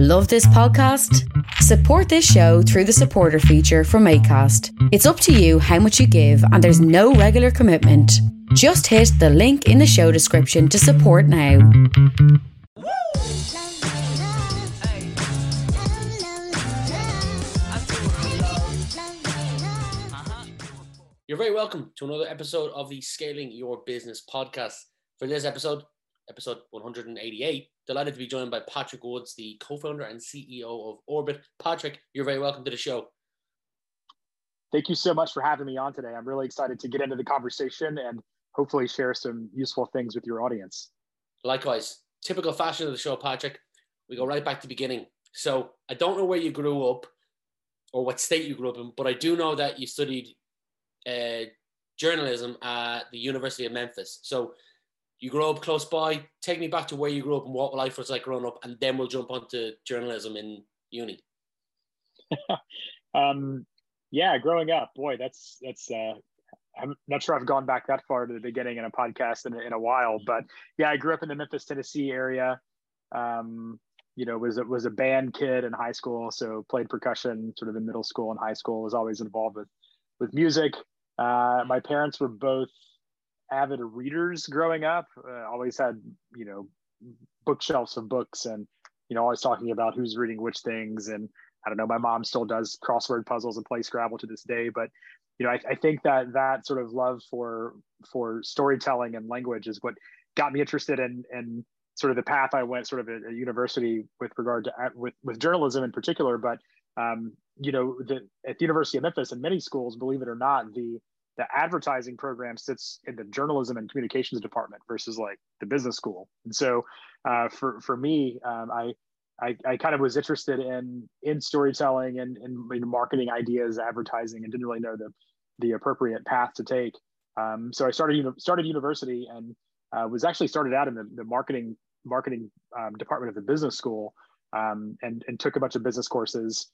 Love this podcast? Support this show through the supporter feature from Acast. It's up to you how much you give and there's no regular commitment. Just hit the link in the show description to support now. You're very welcome to another episode of the Scaling Your Business podcast. For this episode, episode 188, delighted to be joined by Patrick Woods, the co-founder and CEO of Orbit. Patrick, you're very welcome to the show. Thank you so much for having me on today. I'm really excited to get into the conversation and hopefully share some useful things with your audience. Likewise, typical fashion of the show, Patrick, we go right back to the beginning. So I don't know where you grew up or what state you grew up in, but I do know that you studied journalism at the University of Memphis. So you grew up close by. Take me back to where you grew up and what life was like growing up, and then we'll jump onto journalism in uni. Growing up, boy, that's I'm not sure I've gone back that far to the beginning in a podcast in a while, but yeah, I grew up in the Memphis, Tennessee area. Was a band kid in high school, so played percussion sort of in middle school and high school. Was always involved with music. My parents were both avid readers growing up, always had, bookshelves of books and, always talking about who's reading which things. And I don't know, my mom still does crossword puzzles and plays Scrabble to this day. But, I think that sort of love for storytelling and language is what got me interested in sort of the path I went sort of at university with regard to with journalism in particular. But, at the University of Memphis and many schools, believe it or not, the advertising program sits in the journalism and communications department versus like the business school. And so for me, I kind of was interested in storytelling and marketing ideas, advertising, and didn't really know the appropriate path to take. So I started university and was actually started out in the marketing department of the business school and took a bunch of business courses,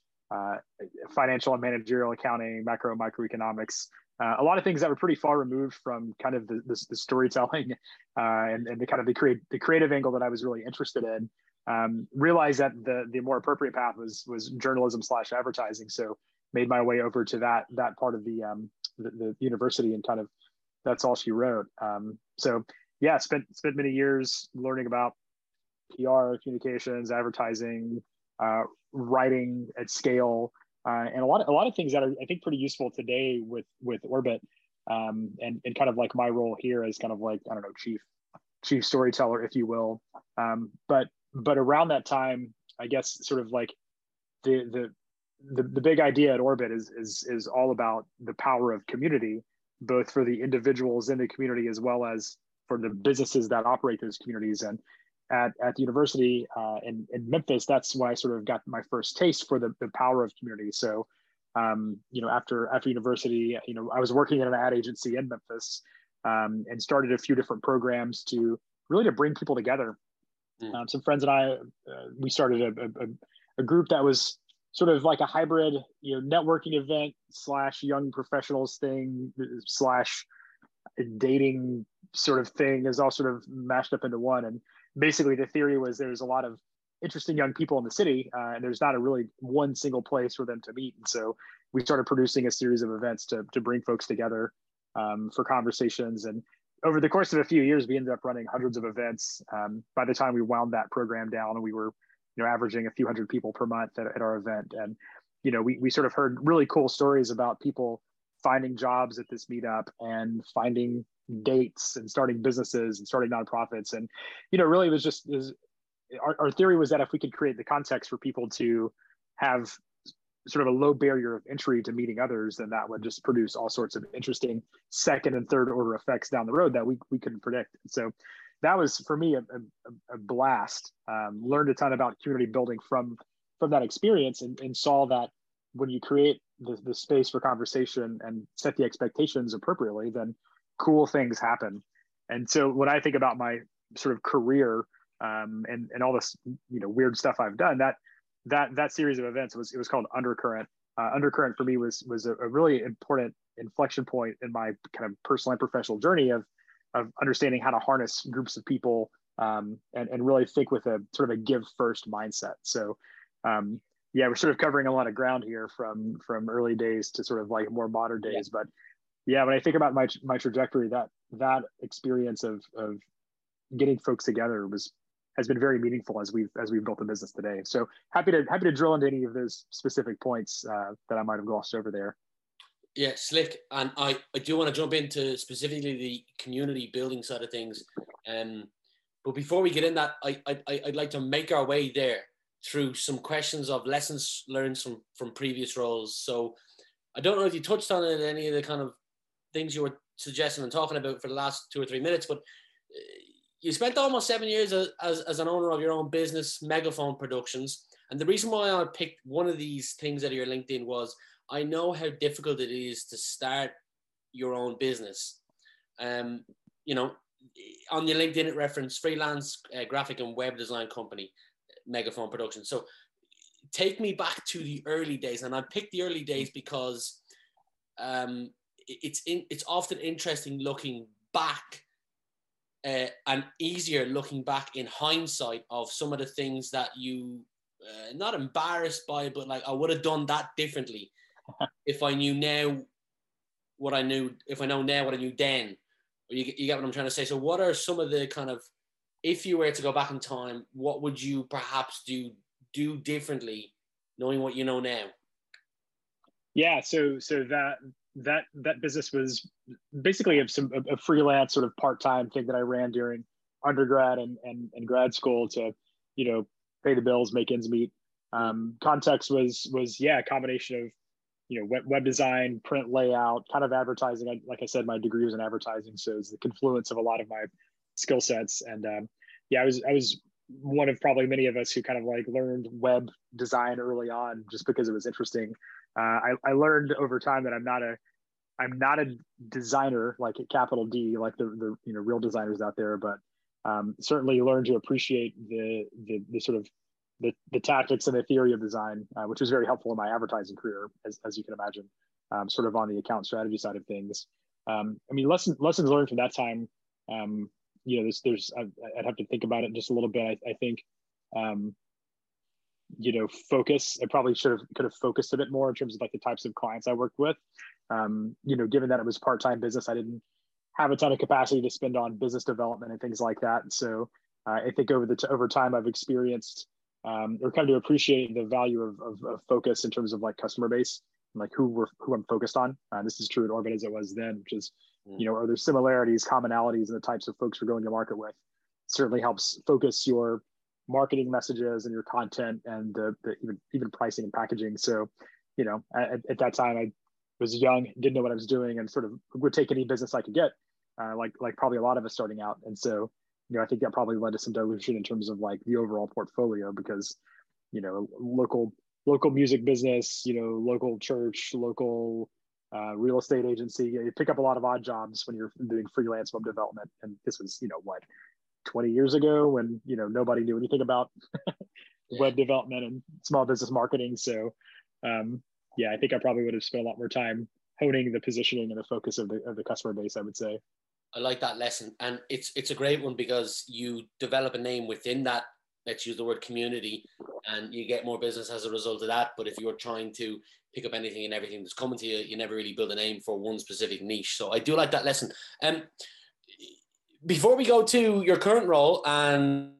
financial and managerial accounting, microeconomics, a lot of things that were pretty far removed from kind of the storytelling and the kind of the creative angle that I was really interested in. Realized that the more appropriate path was journalism / advertising. So made my way over to that part of the university and kind of that's all she wrote. Spent many years learning about PR, communications, advertising, writing at scale. And a lot of things that are, I think, pretty useful today with Orbit, and kind of like my role here as kind of like, I don't know, chief storyteller, if you will. But around that time, I guess sort of like the big idea at Orbit is all about the power of community, both for the individuals in the community as well as for the businesses that operate those communities. And at the university in Memphis, that's when I sort of got my first taste for the power of community. So, after university, I was working at an ad agency in Memphis and started a few different programs to bring people together. Mm. Some friends and I, we started a group that was sort of like a hybrid, networking event / young professionals thing / dating sort of thing, is all sort of mashed up into one. And basically the theory was there's a lot of interesting young people in the city and there's not a really one single place for them to meet. And so we started producing a series of events to bring folks together for conversations. And over the course of a few years, we ended up running hundreds of events. By the time we wound that program down, we were averaging a few hundred people per month at our event. And, we sort of heard really cool stories about people finding jobs at this meetup and finding dates and starting businesses and starting nonprofits. And, really it was just our theory was that if we could create the context for people to have sort of a low barrier of entry to meeting others, then that would just produce all sorts of interesting second and third order effects down the road that we couldn't predict. And so that was, for me, a blast. Learned a ton about community building from that experience and saw that when you create the space for conversation and set the expectations appropriately, then cool things happen. And so when I think about my sort of career and all this weird stuff I've done, that series of events it was called Undercurrent. Undercurrent for me was a really important inflection point in my kind of personal and professional journey of understanding how to harness groups of people and really think with a sort of a give first mindset. So yeah, we're sort of covering a lot of ground here from early days to sort of like more modern days. Yeah. But yeah, when I think about my trajectory, that experience of getting folks together has been very meaningful as we've built the business today. So happy to drill into any of those specific points that I might have glossed over there. Yeah, slick. And I do want to jump into specifically the community building side of things. But before we get in that, I'd like to make our way there through some questions of lessons learned from previous roles. So I don't know if you touched on it in any of the kind of things you were suggesting and talking about for the last 2 or 3 minutes, but you spent almost 7 years as an owner of your own business, Megaphone Productions. And the reason why I picked one of these things out of your LinkedIn was, I know how difficult it is to start your own business. You know, on your LinkedIn, it referenced freelance graphic and web design company, Megaphone Productions. So take me back to the early days. And I picked the early days because it's often interesting looking back and easier looking back in hindsight of some of the things that you, not embarrassed by, but like, I would have done that differently. If I knew now what I knew, if I know now what I knew then, you get what I'm trying to say. So what are some of the kind of, if you were to go back in time, what would you perhaps do differently knowing what you know now? Yeah. So that business was basically a freelance sort of part-time thing that I ran during undergrad and grad school to, you know, pay the bills, make ends meet. Context was yeah, a combination of, you know, web design, print layout, kind of advertising. Like I said, my degree was in advertising, so it's the confluence of a lot of my skill sets. And yeah, I was one of probably many of us who kind of like learned web design early on just because it was interesting. I learned over time that I'm not a designer, like a capital D, like the you know, real designers out there, but certainly learned to appreciate the sort of the tactics and the theory of design, which was very helpful in my advertising career, as you can imagine, sort of on the account strategy side of things. I mean, lessons learned from that time, you know, I'd have to think about it just a little bit. I think, you know, focus. I probably could have focused a bit more in terms of like the types of clients I worked with. You know, given that it was part-time business, I didn't have a ton of capacity to spend on business development and things like that. And so I think over time I've experienced or come to appreciate the value of focus in terms of like customer base, and like who I'm focused on. This is true at Orbit as it was then, which is, you know, are there similarities, commonalities in the types of folks we're going to market with? Certainly helps focus your marketing messages and your content and even pricing and packaging. So, you know, at that time I was young, didn't know what I was doing, and sort of would take any business I could get, like probably a lot of us starting out. And so, you know, I think that probably led to some dilution in terms of like the overall portfolio because, you know, local music business, you know, local church, local real estate agency, you pick up a lot of odd jobs when you're doing freelance web development. And this was, you know, what, 20 years ago when, you know, nobody knew anything about web development and small business marketing. So, yeah, I think I probably would have spent a lot more time honing the positioning and the focus of the customer base, I would say. I like that lesson. And it's a great one because you develop a name within that, let's use the word community, and you get more business as a result of that. But if you're trying to pick up anything and everything that's coming to you, you never really build a name for one specific niche. So I do like that lesson. Before we go to your current role and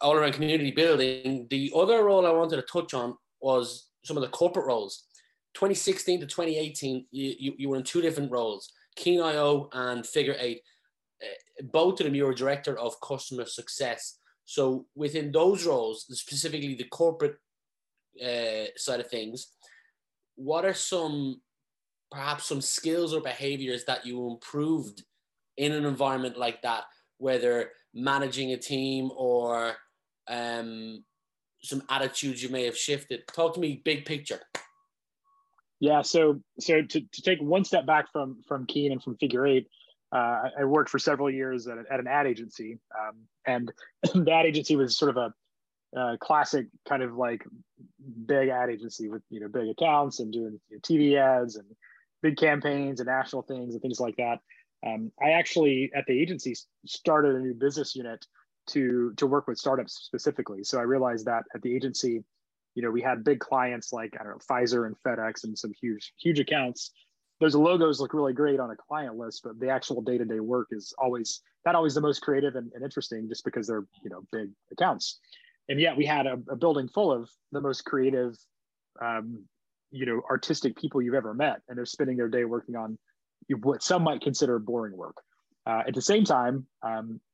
all around community building, the other role I wanted to touch on was some of the corporate roles. 2016 to 2018, you were in two different roles, Keen.io and Figure Eight. Both of them, you were director of customer success. So within those roles, specifically the corporate side of things, what are perhaps some skills or behaviors that you improved in an environment like that, whether managing a team or some attitudes you may have shifted? Talk to me big picture. Yeah, so to take one step back from Keen and from Figure Eight, I worked for several years at an ad agency, and the ad agency was sort of a classic kind of like big ad agency with, you know, big accounts and doing, you know, TV ads and big campaigns and national things and things like that. I actually at the agency started a new business unit to work with startups specifically. So I realized that at the agency, you know, we had big clients like, I don't know, Pfizer and FedEx and some huge accounts. Those logos look really great on a client list, but the actual day-to-day work is always not always the most creative and interesting, just because they're, you know, big accounts. And yet we had a building full of the most creative, you know, artistic people you've ever met, and they're spending their day working on what some might consider boring work. At the same time,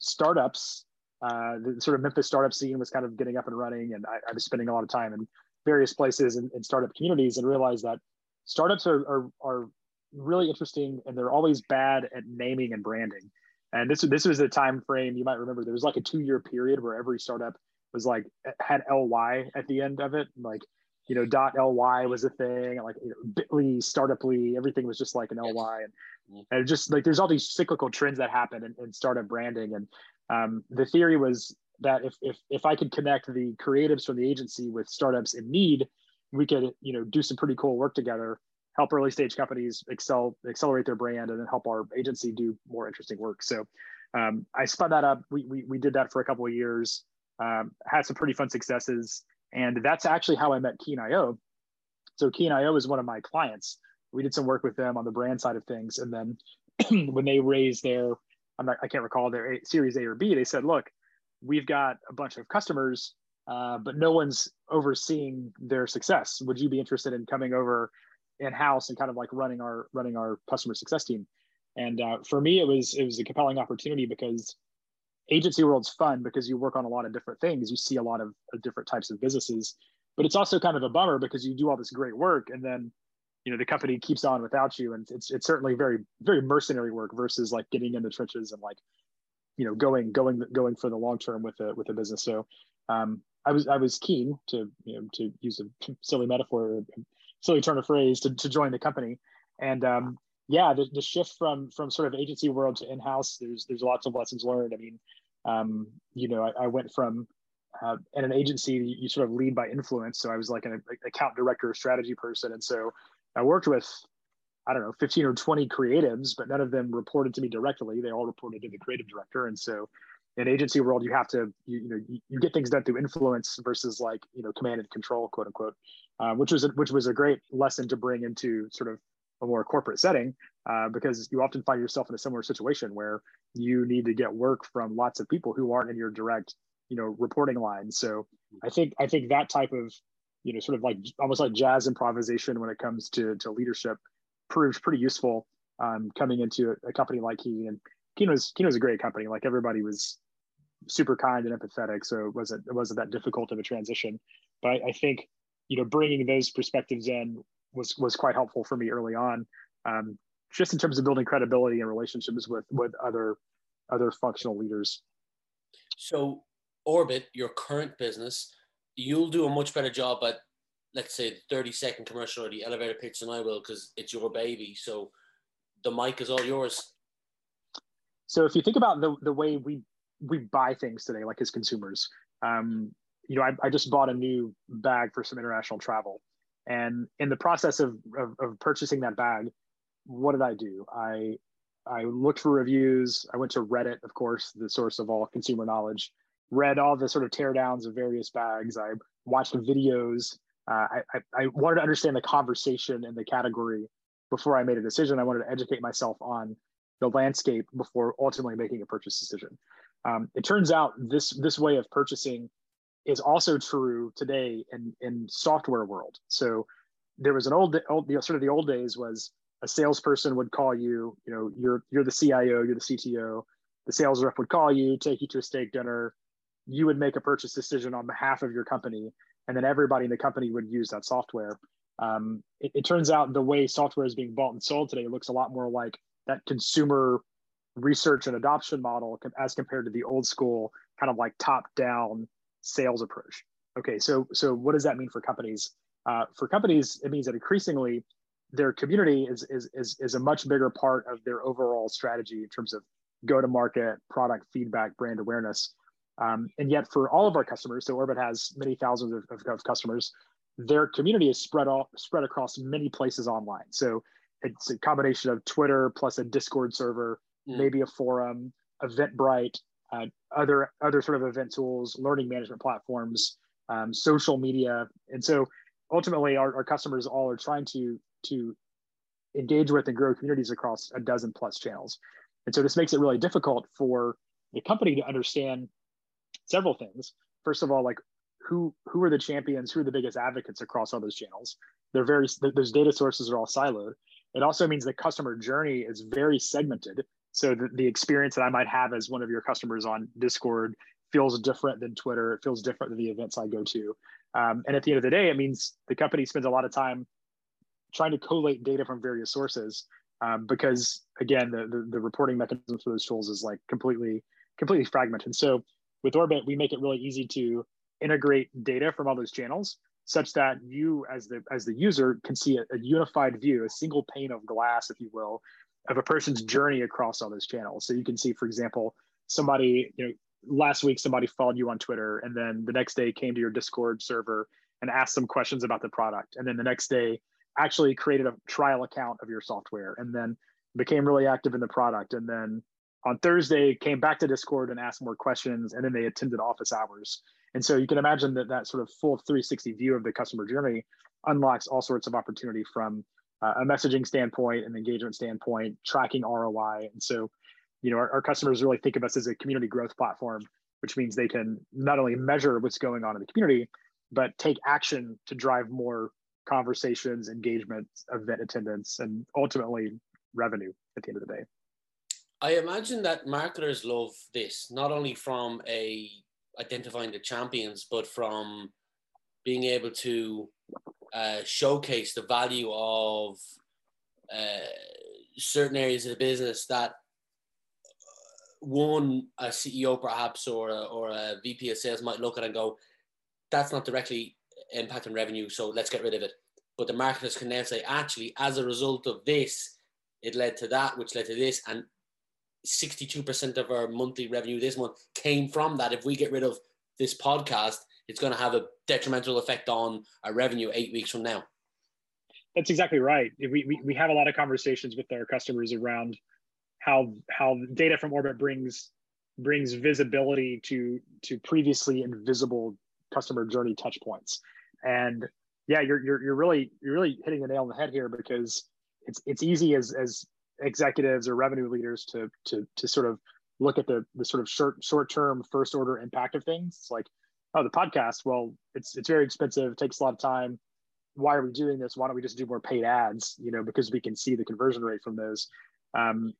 startups, the sort of Memphis startup scene was kind of getting up and running, and I was spending a lot of time in various places in startup communities, and realized that startups are really interesting, and they're always bad at naming and branding. And this was the time frame, you might remember, there was like a 2-year period where every startup was like, had LY at the end of it. Like, you know, .ly was a thing, like, you know, Bitly, Startuply, everything was just like an LY. And just like, there's all these cyclical trends that happen in startup branding. And the theory was that if I could connect the creatives from the agency with startups in need, we could, you know, do some pretty cool work together, help early stage companies accelerate their brand, and then help our agency do more interesting work. So I spun that up. We did that for a couple of years, had some pretty fun successes. And that's actually how I met Keen.io. So Keen.io is one of my clients. We did some work with them on the brand side of things. And then when they raised their, I can't recall their series A or B, they said, look, we've got a bunch of customers, but no one's overseeing their success. Would you be interested in coming over in-house and kind of like running our customer success team? And for me, it was a compelling opportunity, because agency world's fun because you work on a lot of different things. You see a lot of different types of businesses, but it's also kind of a bummer because you do all this great work, and then, you know, the company keeps on without you. And it's certainly very, very mercenary work versus like getting in the trenches and like, you know, going for the long term with a business. So I was keen to, you know, to use a silly metaphor, silly turn of phrase, to join the company. And yeah, the shift from sort of agency world to in-house, there's lots of lessons learned. I mean, you know, I went from in an agency, you sort of lead by influence. So I was like an account director, strategy person. And so I worked with, I don't know, 15 or 20 creatives, but none of them reported to me directly. They all reported to the creative director. And so in agency world, you have to, you get things done through influence versus like, you know, command and control, quote unquote, which was a great lesson to bring into sort of a more corporate setting, because you often find yourself in a similar situation where you need to get work from lots of people who aren't in your direct, you know, reporting line. So I think that type of, you know, sort of like almost like jazz improvisation when it comes to leadership proves pretty useful coming into a company like Keen. And Keen was a great company. Like, everybody was super kind and empathetic, so it wasn't that difficult of a transition. But I think, you know, bringing those perspectives in was quite helpful for me early on, just in terms of building credibility and relationships with other functional leaders. So Orbit, your current business, you'll do a much better job at, let's say, the 30-second commercial or the elevator pitch than I will, because it's your baby. So the mic is all yours. So if you think about the way we buy things today, like as consumers, you know, I just bought a new bag for some international travel. And in the process of purchasing that bag, what did I do? I looked for reviews. I went to Reddit, of course, the source of all consumer knowledge, read all the sort of teardowns of various bags. I watched videos. I wanted to understand the conversation in the category before I made a decision. I wanted to educate myself on the landscape before ultimately making a purchase decision. It turns out this way of purchasing is also true today in software world. So there was an old you know, sort of the old days was a salesperson would call you, you know, you're the CIO, you're the CTO, the sales rep would call you, take you to a steak dinner, you would make a purchase decision on behalf of your company, and then everybody in the company would use that software. It turns out the way software is being bought and sold today looks a lot more like that consumer research and adoption model as compared to the old school kind of like top-down sales approach. Okay, so what does that mean for companies? For companies, it means that increasingly their community is a much bigger part of their overall strategy in terms of go-to-market, product feedback, brand awareness. And yet for all of our customers, so Orbit has many thousands of customers, their community is spread across many places online. So it's a combination of Twitter plus a Discord server, maybe a forum, Eventbrite, other sort of event tools, learning management platforms, social media. And so ultimately our customers all are trying to engage with and grow communities across a dozen plus channels. And so this makes it really difficult for the company to understand several things. First of all, like who are the champions, who are the biggest advocates across all those channels? They're very, those data sources are all siloed. It also means the customer journey is very segmented. So the experience that I might have as one of your customers on Discord feels different than Twitter. It feels different than the events I go to. And at the end of the day, it means the company spends a lot of time trying to collate data from various sources because, again, the reporting mechanism for those tools is like completely fragmented. So with Orbit, we make it really easy to integrate data from all those channels such that you as the user can see a unified view, a single pane of glass, if you will, of a person's journey across all those channels. So you can see, for example, somebody, you know, last week somebody followed you on Twitter and then the next day came to your Discord server and asked some questions about the product. And then the next day actually created a trial account of your software and then became really active in the product. And then on Thursday came back to Discord and asked more questions, and then they attended office hours. And so you can imagine that that sort of full 360 view of the customer journey unlocks all sorts of opportunity from a messaging standpoint, an engagement standpoint, tracking ROI. And so, you know, our customers really think of us as a community growth platform, which means they can not only measure what's going on in the community, but take action to drive more conversations, engagement, event attendance, and ultimately revenue at the end of the day. I imagine that marketers love this, not only from identifying the champions, but from being able to showcase the value of certain areas of the business that one, a CEO perhaps, or a VP of sales might look at and go, that's not directly impacting revenue, so let's get rid of it. But the marketers can then say, actually, as a result of this, it led to that, which led to this, and 62% of our monthly revenue this month came from that. If we get rid of this podcast, it's going to have a detrimental effect on our revenue 8 weeks from now. That's exactly right. We have a lot of conversations with our customers around how data from Orbit brings visibility to previously invisible customer journey touch points. And yeah, you're really hitting the nail on the head here, because it's easy as executives or revenue leaders to sort of look at the sort of short-term first order impact of things. It's like, oh, the podcast, well, it's very expensive, it takes a lot of time. Why are we doing this? Why don't we just do more paid ads? You know, because we can see the conversion rate from those.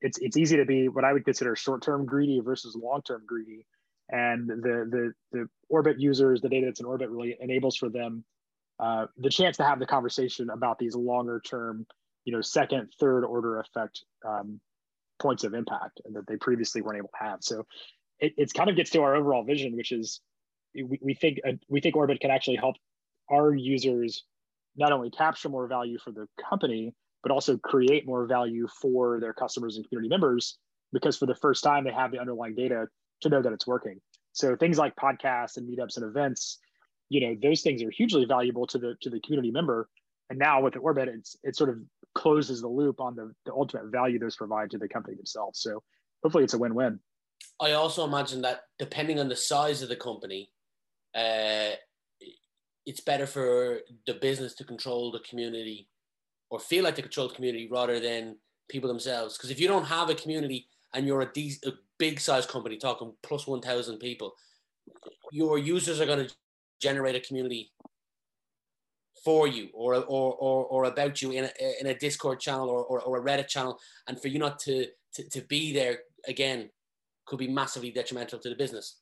It's easy to be what I would consider short-term greedy versus long-term greedy. And the Orbit users, the data that's in Orbit really enables for them the chance to have the conversation about these longer-term, you know, second, third order effect points of impact and that they previously weren't able to have. So it kind of gets to our overall vision, which is we think Orbit can actually help our users not only capture more value for the company, but also create more value for their customers and community members, because for the first time they have the underlying data to know that it's working. So things like podcasts and meetups and events, you know, those things are hugely valuable to the community member. And now with Orbit, it sort of closes the loop on the ultimate value those provide to the company themselves. So hopefully it's a win-win. I also imagine that depending on the size of the company, it's better for the business to control the community or feel like they control the community rather than people themselves. Because if you don't have a community and you're a big size company talking plus 1,000 people, your users are going to generate a community for you or about you in a Discord channel or a Reddit channel, and for you not to be there again could be massively detrimental to the business.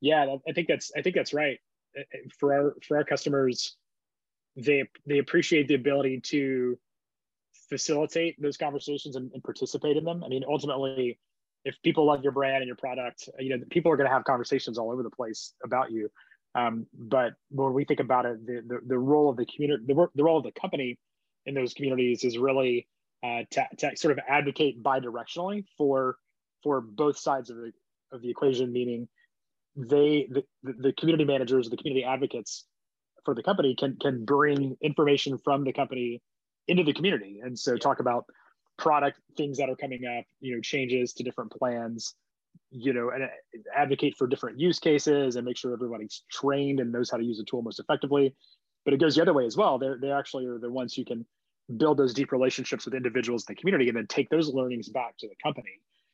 Yeah, I think that's right. For our customers, they appreciate the ability to facilitate those conversations and participate in them. I mean, ultimately, if people love your brand and your product, you know, people are going to have conversations all over the place about you. But when we think about it, the role of the community, the role of the company in those communities is really to sort of advocate bidirectionally for both sides of the equation, meaning the community managers, the community advocates for the company can bring information from the company into the community. And so talk about product things that are coming up, you know, changes to different plans, you know, and advocate for different use cases and make sure everybody's trained and knows how to use the tool most effectively. But it goes the other way as well. They actually are the ones who can build those deep relationships with individuals in the community and then take those learnings back to the company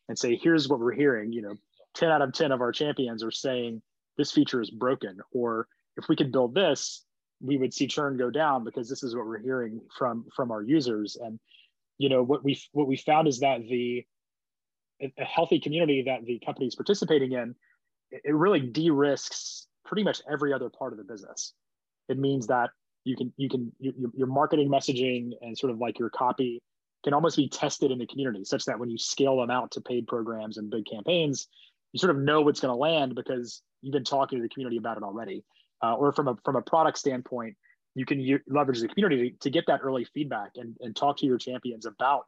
and say, here's what we're hearing. You know, 10 out of 10 of our champions are saying this feature is broken, or if we could build this, we would see churn go down because this is what we're hearing from our users. And, you know, what we found is that a healthy community that the company is participating in, it really de-risks pretty much every other part of the business. It means that your marketing messaging and sort of like your copy can almost be tested in the community, such that when you scale them out to paid programs and big campaigns, you sort of know what's going to land because you've been talking to the community about it already. Or from a product standpoint, you can leverage the community to get that early feedback and talk to your champions about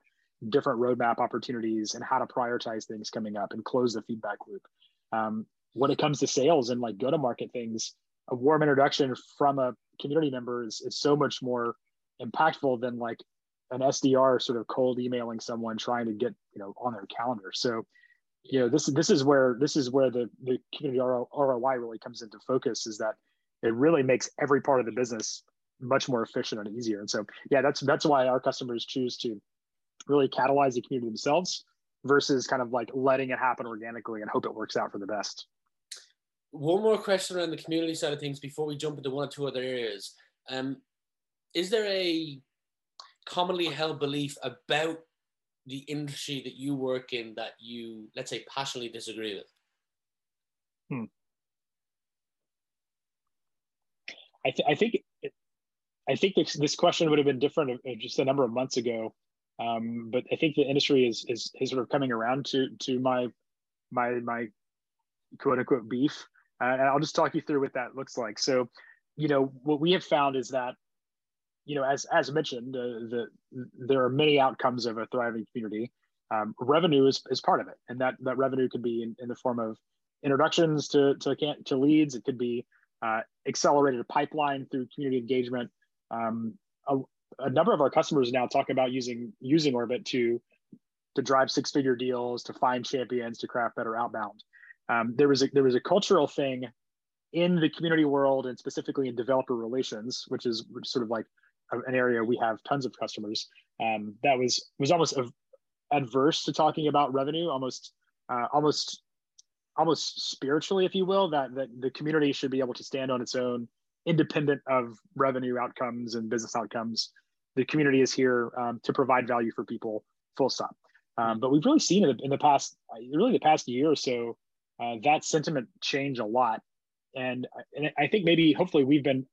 different roadmap opportunities and how to prioritize things coming up and close the feedback loop. When it comes to sales and like go-to-market things, a warm introduction from a community member is so much more impactful than like an SDR sort of cold emailing someone trying to get, you know, on their calendar. So, you know, this is where the community ROI really comes into focus, is that it really makes every part of the business much more efficient and easier. And so, yeah, that's why our customers choose to really catalyze the community themselves versus kind of like letting it happen organically and hope it works out for the best. One more question around the community side of things before we jump into one or two other areas. Is there a commonly held belief about the industry that you work in that you, let's say, passionately disagree with? I think this question would have been different just a number of months ago. But I think the industry is sort of coming around to my quote unquote beef. And I'll just talk you through what that looks like. So, you know, what we have found is that, you know, as mentioned, there are many outcomes of a thriving community. Revenue is part of it. And that revenue could be in the form of introductions to leads. It could be accelerated pipeline through community engagement. A number of our customers now talk about using Orbit to drive six-figure deals, to find champions, to craft better outbound. There was a cultural thing in the community world and specifically in developer relations, which is sort of like an area we have tons of customers, that was almost adverse to talking about revenue, almost spiritually, if you will, that the community should be able to stand on its own, independent of revenue outcomes and business outcomes. The community is here to provide value for people, full stop. But we've really seen in the past year or so, that sentiment change a lot. And I think maybe, hopefully, we've been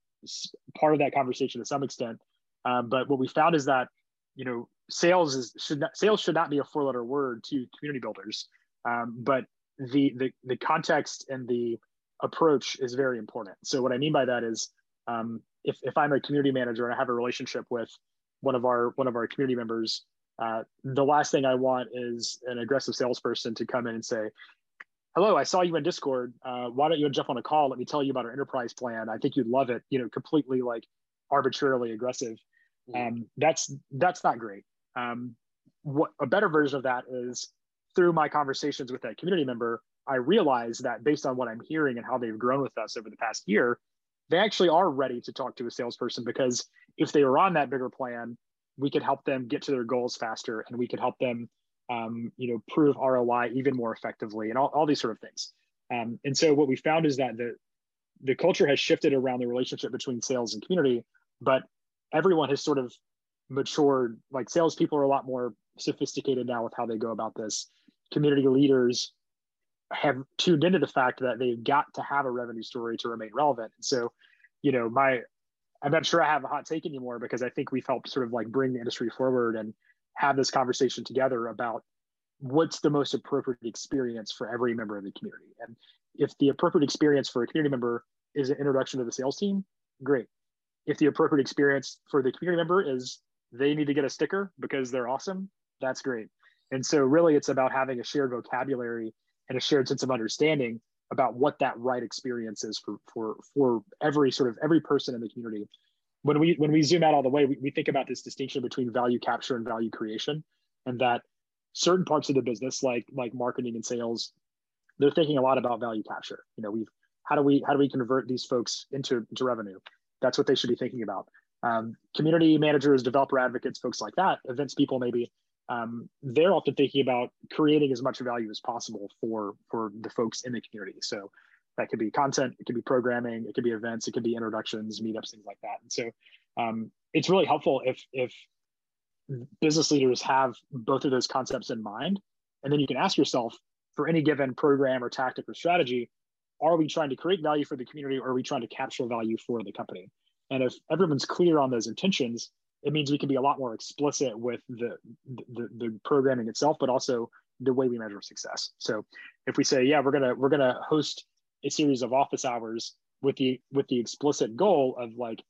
part of that conversation to some extent. But what we found is that, you know, sales should not be a four-letter word to community builders. But the context and the approach is very important. So what I mean by that is, if I'm a community manager and I have a relationship with one of our community members, the last thing I want is an aggressive salesperson to come in and say, "Hello, I saw you in Discord. Why don't you jump on a call? Let me tell you about our enterprise plan. I think you'd love it." You know, completely like arbitrarily aggressive. That's not great. What a better version of that is, through my conversations with that community member, I realize that based on what I'm hearing and how they've grown with us over the past year, they actually are ready to talk to a salesperson, because if they were on that bigger plan, we could help them get to their goals faster, and we could help them, you know, prove ROI even more effectively, and all these sort of things. And so what we found is that the culture has shifted around the relationship between sales and community, but everyone has sort of matured. Like, salespeople are a lot more sophisticated now with how they go about this. Community leaders have tuned into the fact that they've got to have a revenue story to remain relevant. And so, you know, I'm not sure I have a hot take anymore, because I think we've helped sort of like bring the industry forward and have this conversation together about what's the most appropriate experience for every member of the community. And if the appropriate experience for a community member is an introduction to the sales team, great. If the appropriate experience for the community member is they need to get a sticker because they're awesome, that's great. And so really it's about having a shared vocabulary and a shared sense of understanding about what that right experience is for every person in the community. When we zoom out all the way, we think about this distinction between value capture and value creation, and that certain parts of the business, like marketing and sales, they're thinking a lot about value capture. You know, we've how do we convert these folks into revenue? That's what they should be thinking about. Community managers, developer advocates, folks like that, events people maybe, they're often thinking about creating as much value as possible for the folks in the community. So that could be content, it could be programming, it could be events, it could be introductions, meetups, things like that. And so it's really helpful if business leaders have both of those concepts in mind, and then you can ask yourself, for any given program or tactic or strategy, are we trying to create value for the community, or are we trying to capture value for the company? And if everyone's clear on those intentions, it means we can be a lot more explicit with the programming itself, but also the way we measure success. So if we say, yeah, we're gonna host a series of office hours with the explicit goal of like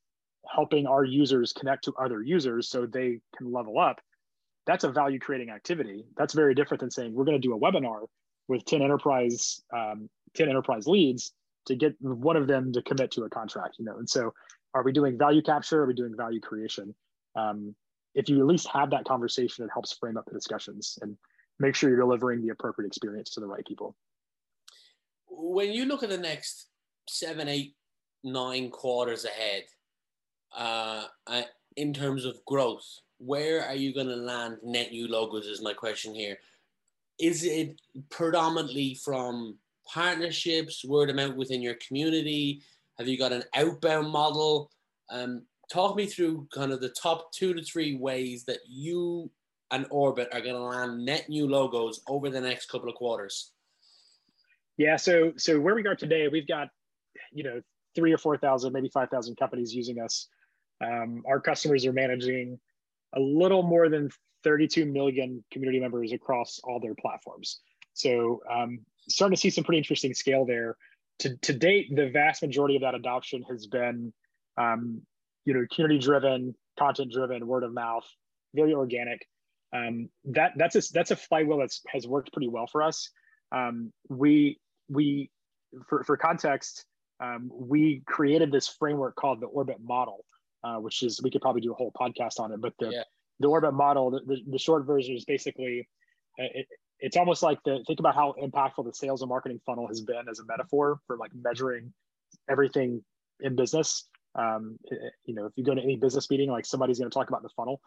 helping our users connect to other users so they can level up, that's a value creating activity. That's very different than saying we're gonna do a webinar with 10 enterprise leads to get one of them to commit to a contract, you know? And so are we doing value capture? Are we doing value creation? If you at least have that conversation, it helps frame up the discussions and make sure you're delivering the appropriate experience to the right people. When you look at the next 7, 8, 9 quarters ahead, in terms of growth, where are you going to land net new logos is my question here. Is it predominantly from partnerships, word of mouth within your community? Have you got an outbound model? Talk me through kind of the top 2 to 3 ways that you and Orbit are going to land net new logos over the next couple of quarters. Yeah, so where we are today, we've got, you know, 3,000 or 4,000, maybe 5,000 companies using us. Our customers are managing a little more than 32 million community members across all their platforms. So starting to see some pretty interesting scale there. To date, the vast majority of that adoption has been, you know, community-driven, content-driven, word of mouth, very organic. That's a flywheel that has worked pretty well for us. For context, we created this framework called the Orbit Model, which is, we could probably do a whole podcast on it, but the Orbit Model, the short version is basically, it's almost like think about how impactful the sales and marketing funnel has been as a metaphor for like measuring everything in business. You know, if you go to any business meeting, like somebody's going to talk about the funnel,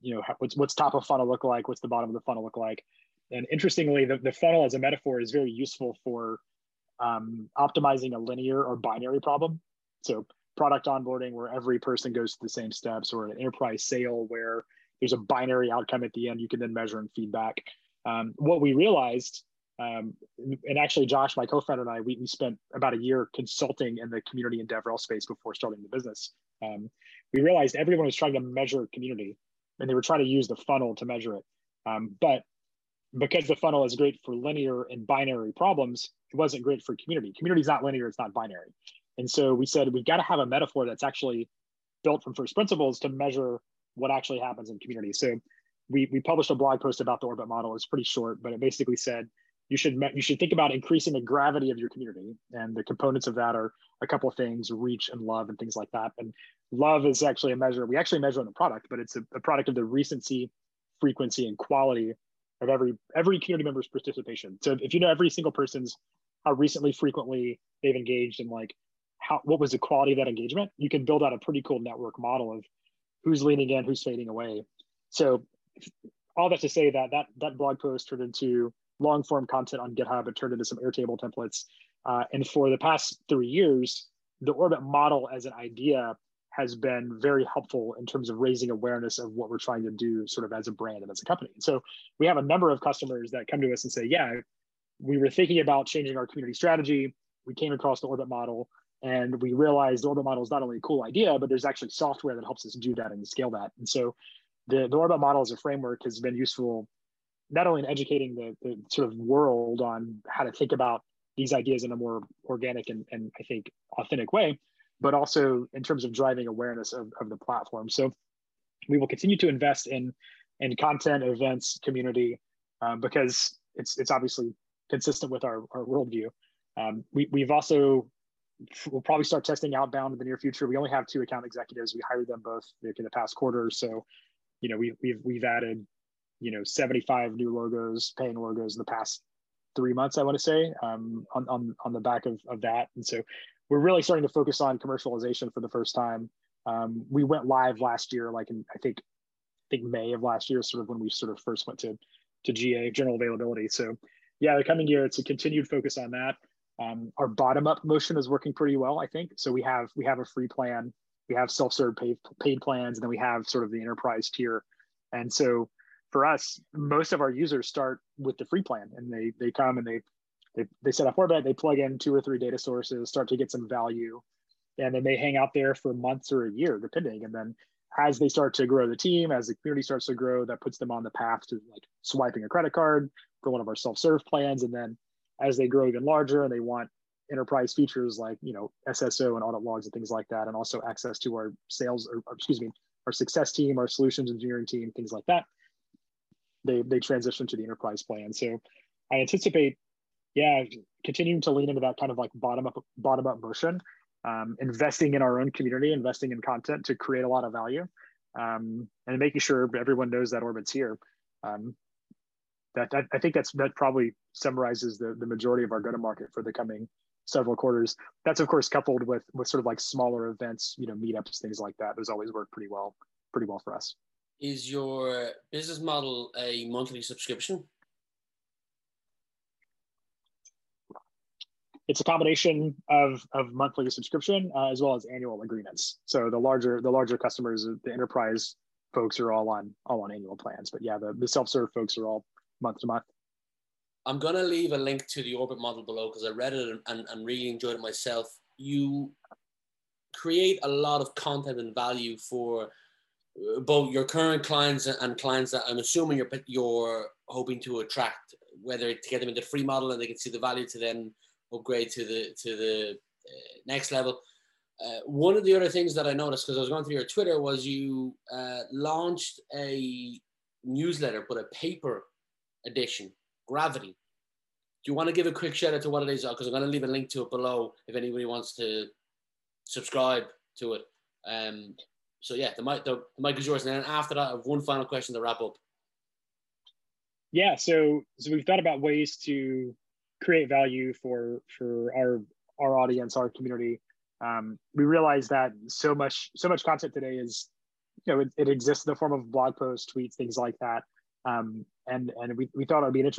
you know, what's top of funnel look like? What's the bottom of the funnel look like? And interestingly, the funnel as a metaphor is very useful for optimizing a linear or binary problem. So product onboarding, where every person goes through the same steps, or an enterprise sale where there's a binary outcome at the end you can then measure and feedback. What we realized, and actually Josh, my co-founder, and I, we spent about a year consulting in the community and DevRel space before starting the business. We realized everyone was trying to measure community, and they were trying to use the funnel to measure it. But because the funnel is great for linear and binary problems, it wasn't great for community. Community is not linear, it's not binary. And so we said, we've got to have a metaphor that's actually built from first principles to measure what actually happens in community. So we published a blog post about the Orbit Model. It's pretty short, but it basically said, you should think about increasing the gravity of your community. And the components of that are a couple of things, reach and love and things like that. And love is actually a measure. We actually measure on the product, but it's a product of the recency, frequency, and quality of every community member's participation. So if you know every single person's, how recently, frequently they've engaged, and like what was the quality of that engagement, you can build out a pretty cool network model of who's leaning in, who's fading away. So all that to say that blog post turned into long form content on GitHub. It turned into some Airtable templates. And for the past 3 years, the Orbit Model as an idea has been very helpful in terms of raising awareness of what we're trying to do sort of as a brand and as a company. And so we have a number of customers that come to us and say, yeah, we were thinking about changing our community strategy. We came across the Orbit Model, and we realized the Orbit Model is not only a cool idea, but there's actually software that helps us do that and scale that. And so the Orbit Model as a framework has been useful, not only in educating the sort of world on how to think about these ideas in a more organic and I think authentic way, but also in terms of driving awareness of the platform. So we will continue to invest in content, events, community, because it's obviously consistent with our worldview. We've also, we'll probably start testing outbound in the near future. We only have 2 account executives. We hired them both in the past quarter or so. You know, we've added, you know, 75 new logos, paying logos in the past 3 months, I want to say, on the back of that. And so we're really starting to focus on commercialization for the first time. We went live last year, like in, I think May of last year, sort of when we sort of first went to GA, general availability. So yeah, the coming year, it's a continued focus on that. Our bottom-up motion is working pretty well, I think. So we have a free plan, we have self-serve paid plans, and then we have sort of the enterprise tier. And so for us, most of our users start with the free plan, and they come and they set up Orbit, they plug in 2 or 3 data sources, start to get some value, and then they hang out there for months or a year, depending. And then as they start to grow the team, as the community starts to grow, that puts them on the path to like swiping a credit card for one of our self-serve plans. And then as they grow even larger and they want enterprise features like, you know, SSO and audit logs and things like that, and also access to our sales, or excuse me, our success team, our solutions engineering team, things like that, they transition to the enterprise plan. So I anticipate, yeah, continuing to lean into that kind of like bottom up motion, investing in our own community, investing in content to create a lot of value, and making sure everyone knows that Orbit's here. I think that probably summarizes the majority of our go-to-market for the coming several quarters. That's of course coupled with sort of like smaller events, you know, meetups, things like that. Those always work pretty well for us. Is your business model a monthly subscription? It's a combination of monthly subscription as well as annual agreements. So the larger customers, the enterprise folks, are all on annual plans. But yeah, the self-serve folks are all month to month. I'm going to leave a link to the Orbit model below because I read it and really enjoyed it myself. You create a lot of content and value for both your current clients and clients that I'm assuming you're hoping to attract, whether to get them into the free model and they can see the value to then upgrade to the next level. One of the other things that I noticed because I was going through your Twitter was you launched a newsletter, but a paper edition, Gravity. Do you want to give a quick shout out to what it is? Because I'm going to leave a link to it below if anybody wants to subscribe to it. So yeah, the mic is yours. And then after that, I have one final question to wrap up. Yeah, so we've thought about ways to create value for our audience, our community. We realize that so much content today is, you know, it exists in the form of blog posts, tweets, things like that. And we thought it would be an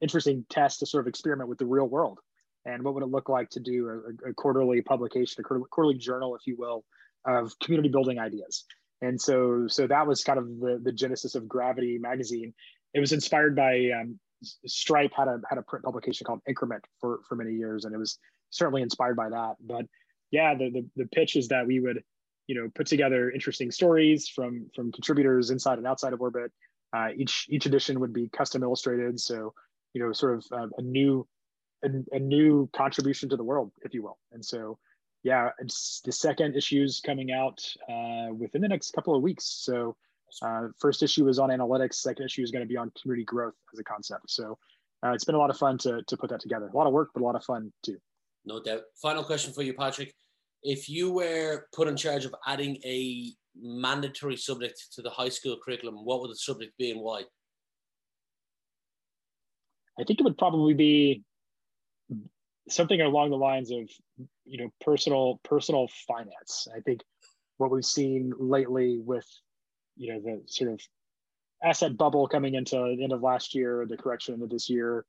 interesting test to sort of experiment with the real world. And what would it look like to do a quarterly publication, a quarterly journal, if you will, of community building ideas. And so that was kind of the genesis of Gravity magazine. It was inspired by Stripe had a print publication called Increment for many years, and it was certainly inspired by that. But yeah, the pitch is that we would, you know, put together interesting stories from contributors inside and outside of Orbit. Each edition would be custom illustrated, so, you know, sort of a new contribution to the world, if you will. And so, yeah, it's the second issue's coming out within the next couple of weeks. So, first issue is on analytics. Second issue is going to be on community growth as a concept. So, it's been a lot of fun to put that together. A lot of work, but a lot of fun too. No doubt. Final question for you, Patrick. If you were put in charge of adding a mandatory subject to the high school curriculum, what would the subject be and why? I think it would probably be something along the lines of, you know, personal finance. I think what we've seen lately with, you know, the sort of asset bubble coming into the end of last year, the correction into this year,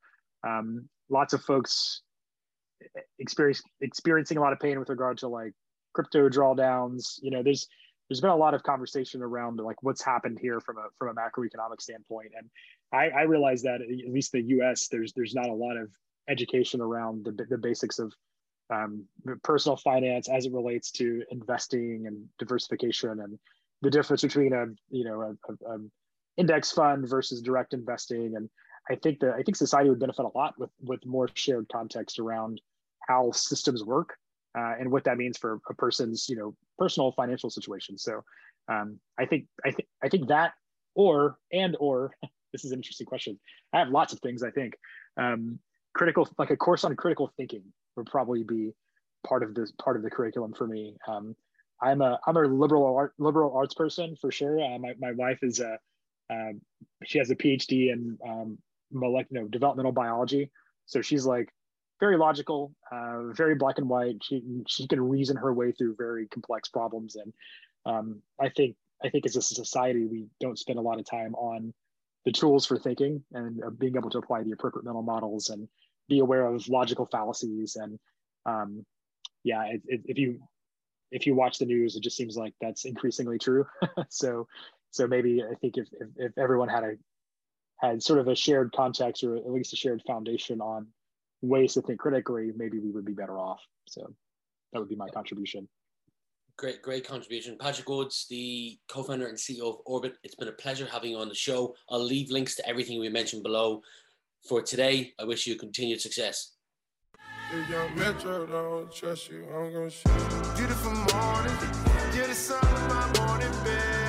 lots of folks experiencing a lot of pain with regard to like crypto drawdowns. You know, there's been a lot of conversation around like what's happened here from a macroeconomic standpoint. And I realize that at least the US, there's not a lot of education around the basics of personal finance as it relates to investing and diversification and the difference between a index fund versus direct investing. And I think society would benefit a lot with more shared context around how systems work and what that means for a person's, you know, personal financial situation. So I think that or this is an interesting question. I have lots of things. I think critical, like a course on critical thinking would probably be part of the curriculum for me. I'm a liberal arts person for sure. My wife is she has a PhD in developmental biology. So she's like very logical, very black and white. She can reason her way through very complex problems. And I think as a society, we don't spend a lot of time on the tools for thinking and being able to apply the appropriate mental models and be aware of logical fallacies. And if you watch the news, it just seems like that's increasingly true. So maybe I think if everyone had sort of a shared context, or at least a shared foundation on ways to think critically, maybe we would be better off. So that would be my contribution. Great contribution. Patrick Woods, the co-founder and CEO of Orbit, it's been a pleasure having you on the show. I'll leave links to everything we mentioned below. For today, I wish you continued success. Beautiful morning, you're the sun of my morning, babe.